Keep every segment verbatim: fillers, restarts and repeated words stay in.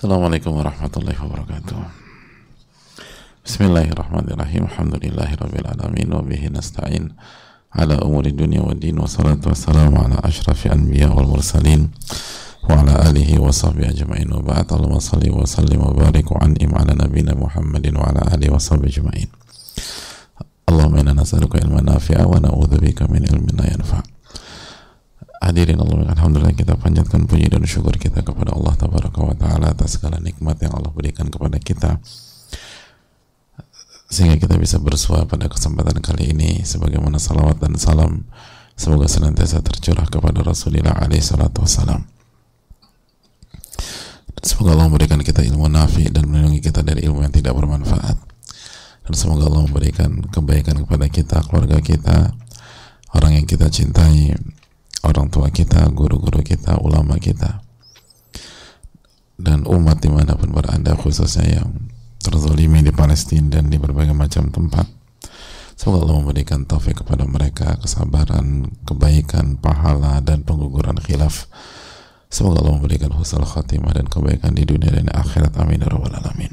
السلام عليكم ورحمة الله وبركاته. بسم الله الرحمن الرحيم. الحمد لله رب العالمين وبه نستعين على أمور الدنيا والدين، والصلاة والسلام على أشرف الأنبياء والمرسلين وعلى آله وصحبه أجمعين، وبعد. اللهم صل وسلم وبارك وأنعم على نبينا محمد وعلى آله وصحبه أجمعين. اللهم إنا نسألك علما نافعا ونعوذ بك من علم لا ينفع. Hadirin Allah, alhamdulillah kita panjatkan puji dan syukur kita kepada Allah Tabaraka wa Ta'ala atas segala nikmat yang Allah berikan kepada kita sehingga kita bisa bersuara pada kesempatan kali ini, sebagaimana salawat dan salam semoga senantiasa tercurah kepada Rasulullah alaihi salatu wassalam. Semoga Allah memberikan kita ilmu nafi dan melindungi kita dari ilmu yang tidak bermanfaat, dan semoga Allah memberikan kebaikan kepada kita, keluarga kita, orang yang kita cintai, orang tua kita, guru-guru kita, ulama kita, dan umat dimanapun berada, khususnya yang terzalimi di Palestina dan di berbagai macam tempat. Semoga Allah memberikan taufik kepada mereka, kesabaran, kebaikan, pahala, dan pengguguran khilaf. Semoga Allah memberikan husnul khatimah dan kebaikan di dunia dan akhirat. Amin ya rabbal alamin.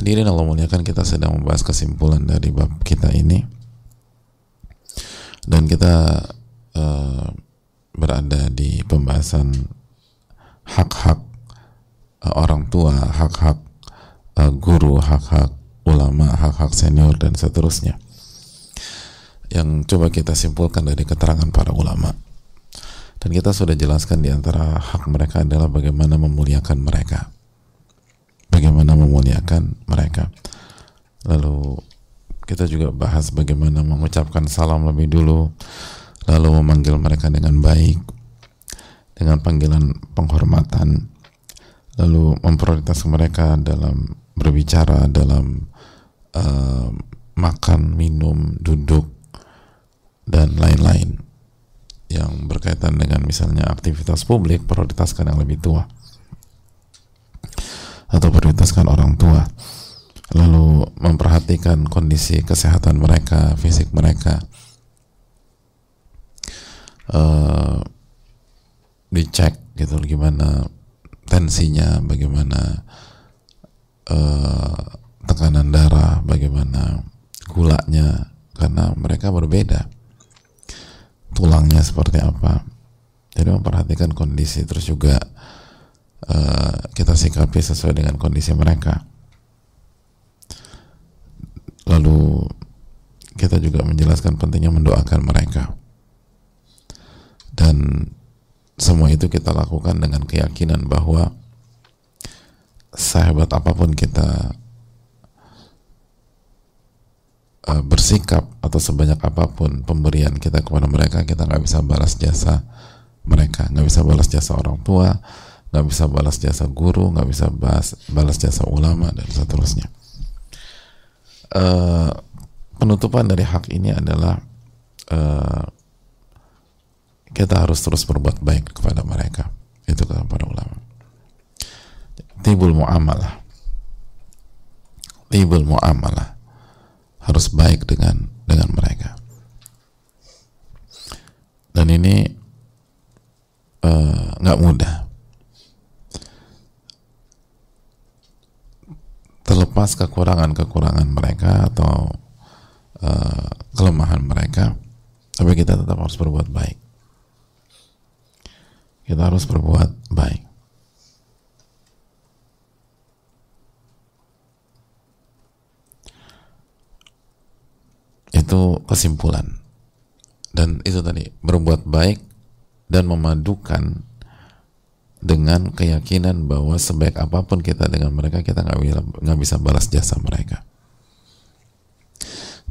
Hadirin Allah muliakan, kita sedang membahas kesimpulan dari bab kita ini, dan kita Uh, berada di pembahasan hak-hak uh, orang tua, hak-hak uh, guru, hak-hak ulama, hak-hak senior, dan seterusnya, yang coba kita simpulkan dari keterangan para ulama. Dan kita sudah jelaskan di antara hak mereka adalah bagaimana memuliakan mereka, bagaimana memuliakan mereka. Lalu kita juga bahas bagaimana mengucapkan salam lebih dulu, lalu memanggil mereka dengan baik, dengan panggilan penghormatan, lalu memprioritaskan mereka dalam berbicara, dalam uh, makan, minum, duduk, dan lain-lain yang berkaitan dengan misalnya aktivitas publik. Prioritaskan yang lebih tua atau prioritaskan orang tua, lalu memperhatikan kondisi kesehatan mereka, fisik mereka. Uh, dicek gitu gimana tensinya, bagaimana uh, tekanan darah, bagaimana gulanya, karena mereka berbeda, tulangnya seperti apa. Jadi memperhatikan kondisi, terus juga uh, kita sikapi sesuai dengan kondisi mereka. Lalu kita juga menjelaskan pentingnya mendoakan mereka. Dan semua itu kita lakukan dengan keyakinan bahwa sehebat apapun kita uh, bersikap atau sebanyak apapun pemberian kita kepada mereka, kita nggak bisa balas jasa mereka, nggak bisa balas jasa orang tua, nggak bisa balas jasa guru, nggak bisa balas, balas jasa ulama, dan seterusnya. Uh, penutupan dari hak ini adalah uh, kita harus terus berbuat baik kepada mereka. Itu kata para ulama. Tibul mu'amalah. Tibul mu'amalah. Harus baik dengan dengan mereka. Dan ini uh, gak mudah. Terlepas kekurangan-kekurangan mereka atau uh, kelemahan mereka, tapi kita tetap harus berbuat baik. Kita harus berbuat baik. Itu kesimpulan. Dan itu tadi, berbuat baik dan memadukan dengan keyakinan bahwa sebaik apapun kita dengan mereka, kita nggak bisa, nggak bisa balas jasa mereka.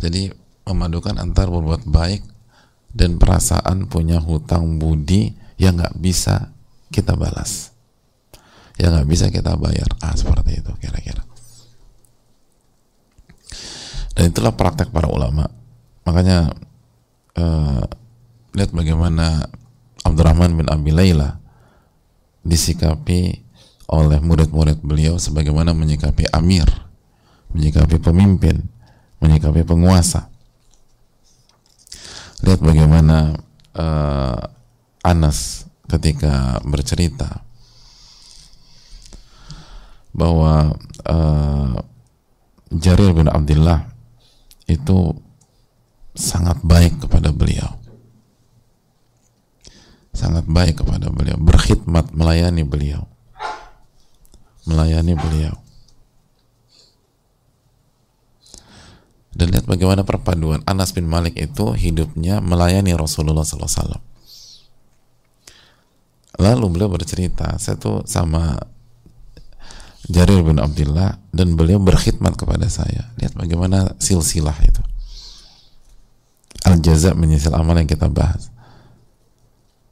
Jadi memadukan antar berbuat baik dan perasaan punya hutang budi yang nggak bisa kita balas, yang nggak bisa kita bayar, ah seperti itu kira-kira. Dan itulah praktek para ulama. Makanya eh, lihat bagaimana Abdurrahman bin Abi Layla disikapi oleh murid-murid beliau, sebagaimana menyikapi amir, menyikapi pemimpin, menyikapi penguasa. Lihat bagaimana eh, Anas ketika bercerita bahwa uh, Jarir bin Abdullah itu sangat baik kepada beliau, sangat baik kepada beliau, berkhidmat, melayani beliau, melayani beliau. Dan lihat bagaimana perpaduan. Anas bin Malik itu hidupnya melayani Rasulullah sallallahu alaihi wasallam. Lalu beliau bercerita, saya tuh sama Jarir bin Abdullah dan beliau berkhidmat kepada saya. Lihat bagaimana silsilah itu. Al-jaza' min jinsil amal yang kita bahas.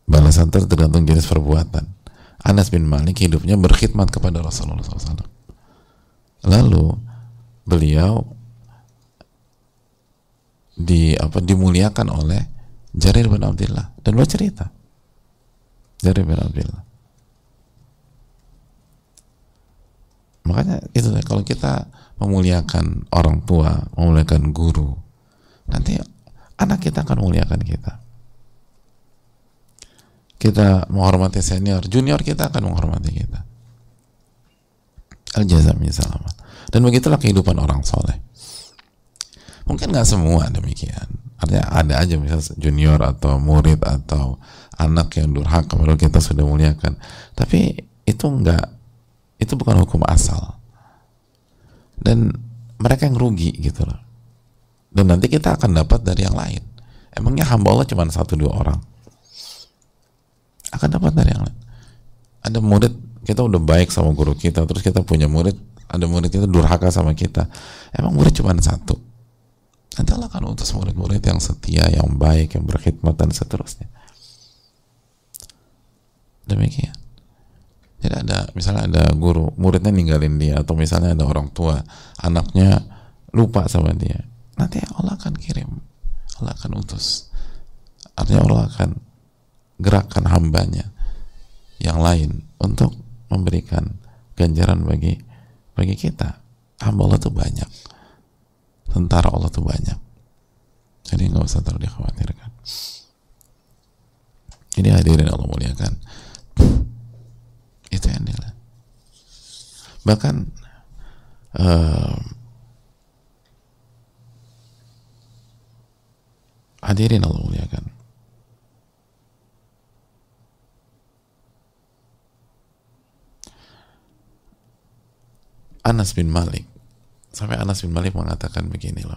Balasan tergantung jenis perbuatan. Anas bin Malik hidupnya berkhidmat kepada Rasulullah sallallahu alaihi wasallam. Lalu beliau di apa dimuliakan oleh Jarir bin Abdullah, dan lo cerita Jarir bin Abdullah. Makanya itu, kalau kita memuliakan orang tua, memuliakan guru, nanti anak kita akan memuliakan kita. Kita menghormati senior, junior kita akan menghormati kita. Al-jaza' min jinsil amal. Dan begitulah kehidupan orang soleh. Mungkin nggak semua demikian, artinya ada aja misalnya junior atau murid atau anak yang durhaka baru kita sudah muliakan, tapi itu nggak, itu bukan hukum asal, dan mereka yang rugi gitu loh. Dan nanti kita akan dapat dari yang lain. Emangnya hamba Allah cuma satu dua orang? Akan dapat dari yang lain. Ada murid kita udah baik sama guru kita, terus kita punya murid, ada murid kita durhaka sama kita, emang murid cuma satu? Nanti Allah akan utus murid-murid yang setia, yang baik, yang berkhidmat, dan seterusnya. Demikian. Jadi ada, misalnya ada guru, muridnya ninggalin dia, atau misalnya ada orang tua, anaknya lupa sama dia, nanti Allah akan kirim, Allah akan utus. Artinya Allah akan gerakkan hambanya yang lain untuk memberikan ganjaran bagi bagi kita. Hamba Allah itu banyak, tentara Allah tuh banyak, jadi nggak usah terlalu dikhawatirkan. Ini hadirin Allah muliakan, itu yang nilai. Bahkan uh, hadirin Allah muliakan, Anas bin Malik, sampai Anas bin Malik mengatakan begini loh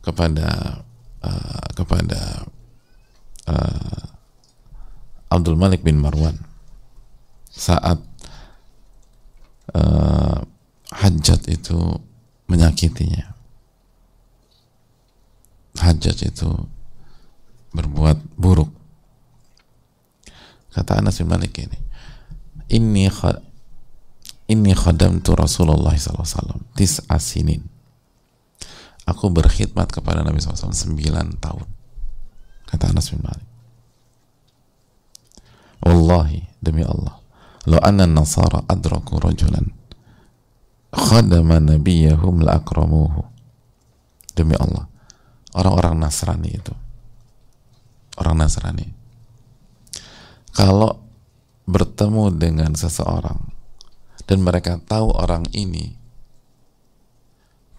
kepada uh, kepada uh, Abdul Malik bin Marwan saat uh, Hajjaj itu menyakitinya. Hajjaj itu berbuat buruk. Kata Anas bin Malik ini, ini khad Inni khadamtu Rasulullah sallallahu alaihi wasallam tis'a sinin. Aku berkhidmat kepada Nabi sallallahu alaihi wasallam sembilan tahun. Kata Anas bin Malik, wallahi, demi Allah, law anna an-nasara adraku rajulan khadama nabiyahum la akramuhu. Demi Allah, orang-orang Nasrani itu, orang Nasrani, kalau bertemu dengan seseorang dan mereka tahu orang ini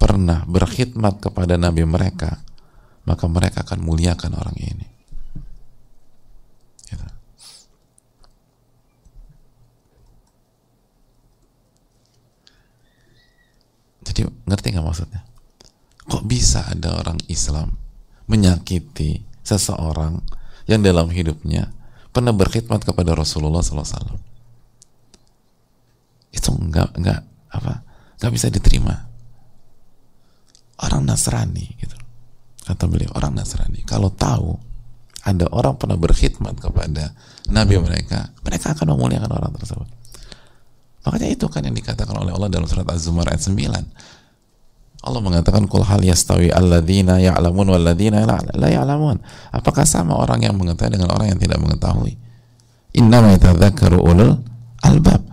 pernah berkhidmat kepada Nabi mereka, maka mereka akan muliakan orang ini. Gitu. Jadi ngerti nggak maksudnya? Kok bisa ada orang Islam menyakiti seseorang yang dalam hidupnya pernah berkhidmat kepada Rasulullah sallallahu alaihi wasallam? Itu nggak nggak apa nggak bisa diterima. Orang Nasrani gitu, kata beliau, orang Nasrani kalau tahu ada orang pernah berkhidmat kepada Nabi mereka, mereka akan memuliakan orang tersebut. Makanya itu kan yang dikatakan oleh Allah dalam surat Az-Zumar ayat sembilan. Allah mengatakan, kul hal yastawi alladzina ya'lamun walladzina la ya'lamun. Apakah sama orang yang mengetahui dengan orang yang tidak mengetahui? Innama yatadzakkaru ulul albab.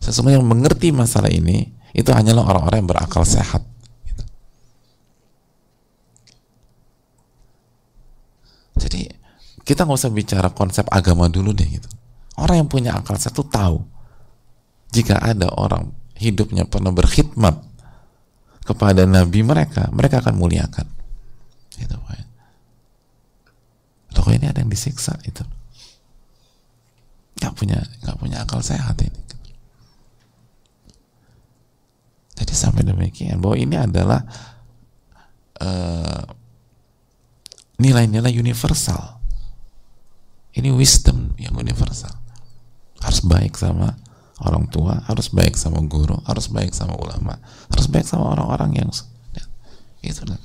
Sesungguhnya yang mengerti masalah ini itu hanyalah orang-orang yang berakal sehat. Gitu. Jadi kita nggak usah bicara konsep agama dulu deh gitu. Orang yang punya akal sehat itu tahu jika ada orang hidupnya penuh berkhidmat kepada nabi mereka, mereka akan muliakan. Itu poin. Loh, kok ini ada yang disiksa itu? Gak punya, gak punya akal sehat ini. Jadi sampai demikian bahwa ini adalah uh, nilai-nilai universal. Ini wisdom yang universal. Harus baik sama orang tua, harus baik sama guru, harus baik sama ulama, harus baik sama orang-orang yang ya, itu lah.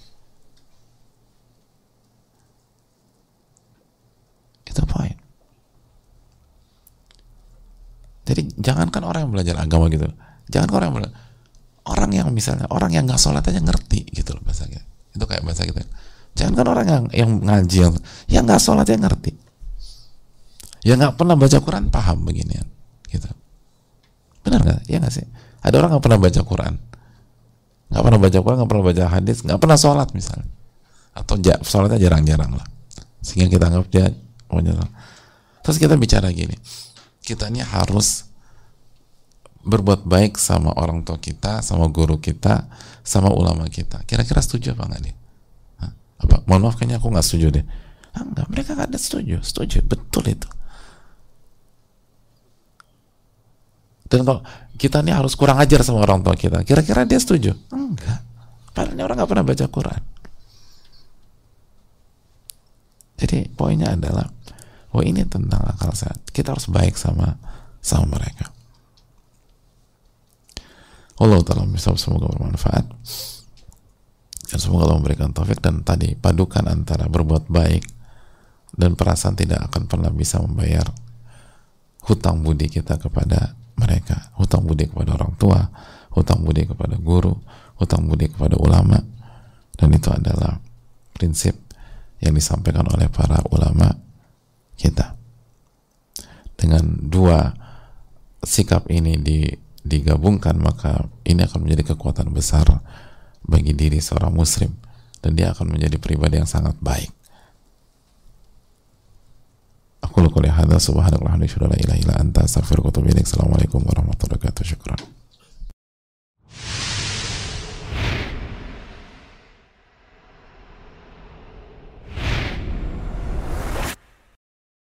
Itu poin. Jadi jangankan orang yang belajar agama gitu, jangankan orang yang belajar, orang yang misalnya orang yang nggak sholat aja ngerti gitu loh bahasanya. Itu kayak bahasa gitu. Jangan kan orang yang yang ngaji, yang nggak sholat aja ngerti, yang nggak pernah baca Quran paham beginian gitu. Benar nggak? Ya nggak sih? Ada orang nggak pernah baca Quran, nggak pernah baca Quran, nggak pernah baca hadis, nggak pernah sholat misalnya, atau sholatnya jarang-jarang lah, sehingga kita anggap dia oh jarang. Terus kita bicara gini, kita ini harus berbuat baik sama orang tua kita, sama guru kita, sama ulama kita. Kira-kira setuju apa nggak nih? Hah? Apa? Mohon maaf, kayaknya aku nggak setuju deh. Ah, enggak, mereka nggak ada setuju, setuju betul itu. Dan kalau kita ini harus kurang ajar sama orang tua kita, kira-kira dia setuju? Enggak. Padahal ini orang nggak pernah baca Quran. Jadi poinnya adalah, oh ini tentang akal sehat. Kita harus baik sama sama mereka. Allah Ta'ala misal, semoga bermanfaat dan semoga Allah memberikan taufik. Dan tadi padukan antara berbuat baik dan perasaan tidak akan pernah bisa membayar hutang budi kita kepada mereka, hutang budi kepada orang tua, hutang budi kepada guru, hutang budi kepada ulama. Dan itu adalah prinsip yang disampaikan oleh para ulama kita. Dengan dua sikap ini di digabungkan, maka ini akan menjadi kekuatan besar bagi diri seorang muslim, dan dia akan menjadi pribadi yang sangat baik. Aku lukulihadah subhanallah wa bihamdihi la ilaha illa anta astaghfiruka wa atubu ilaik. Assalamualaikum warahmatullahi wabarakatuh. Syukran.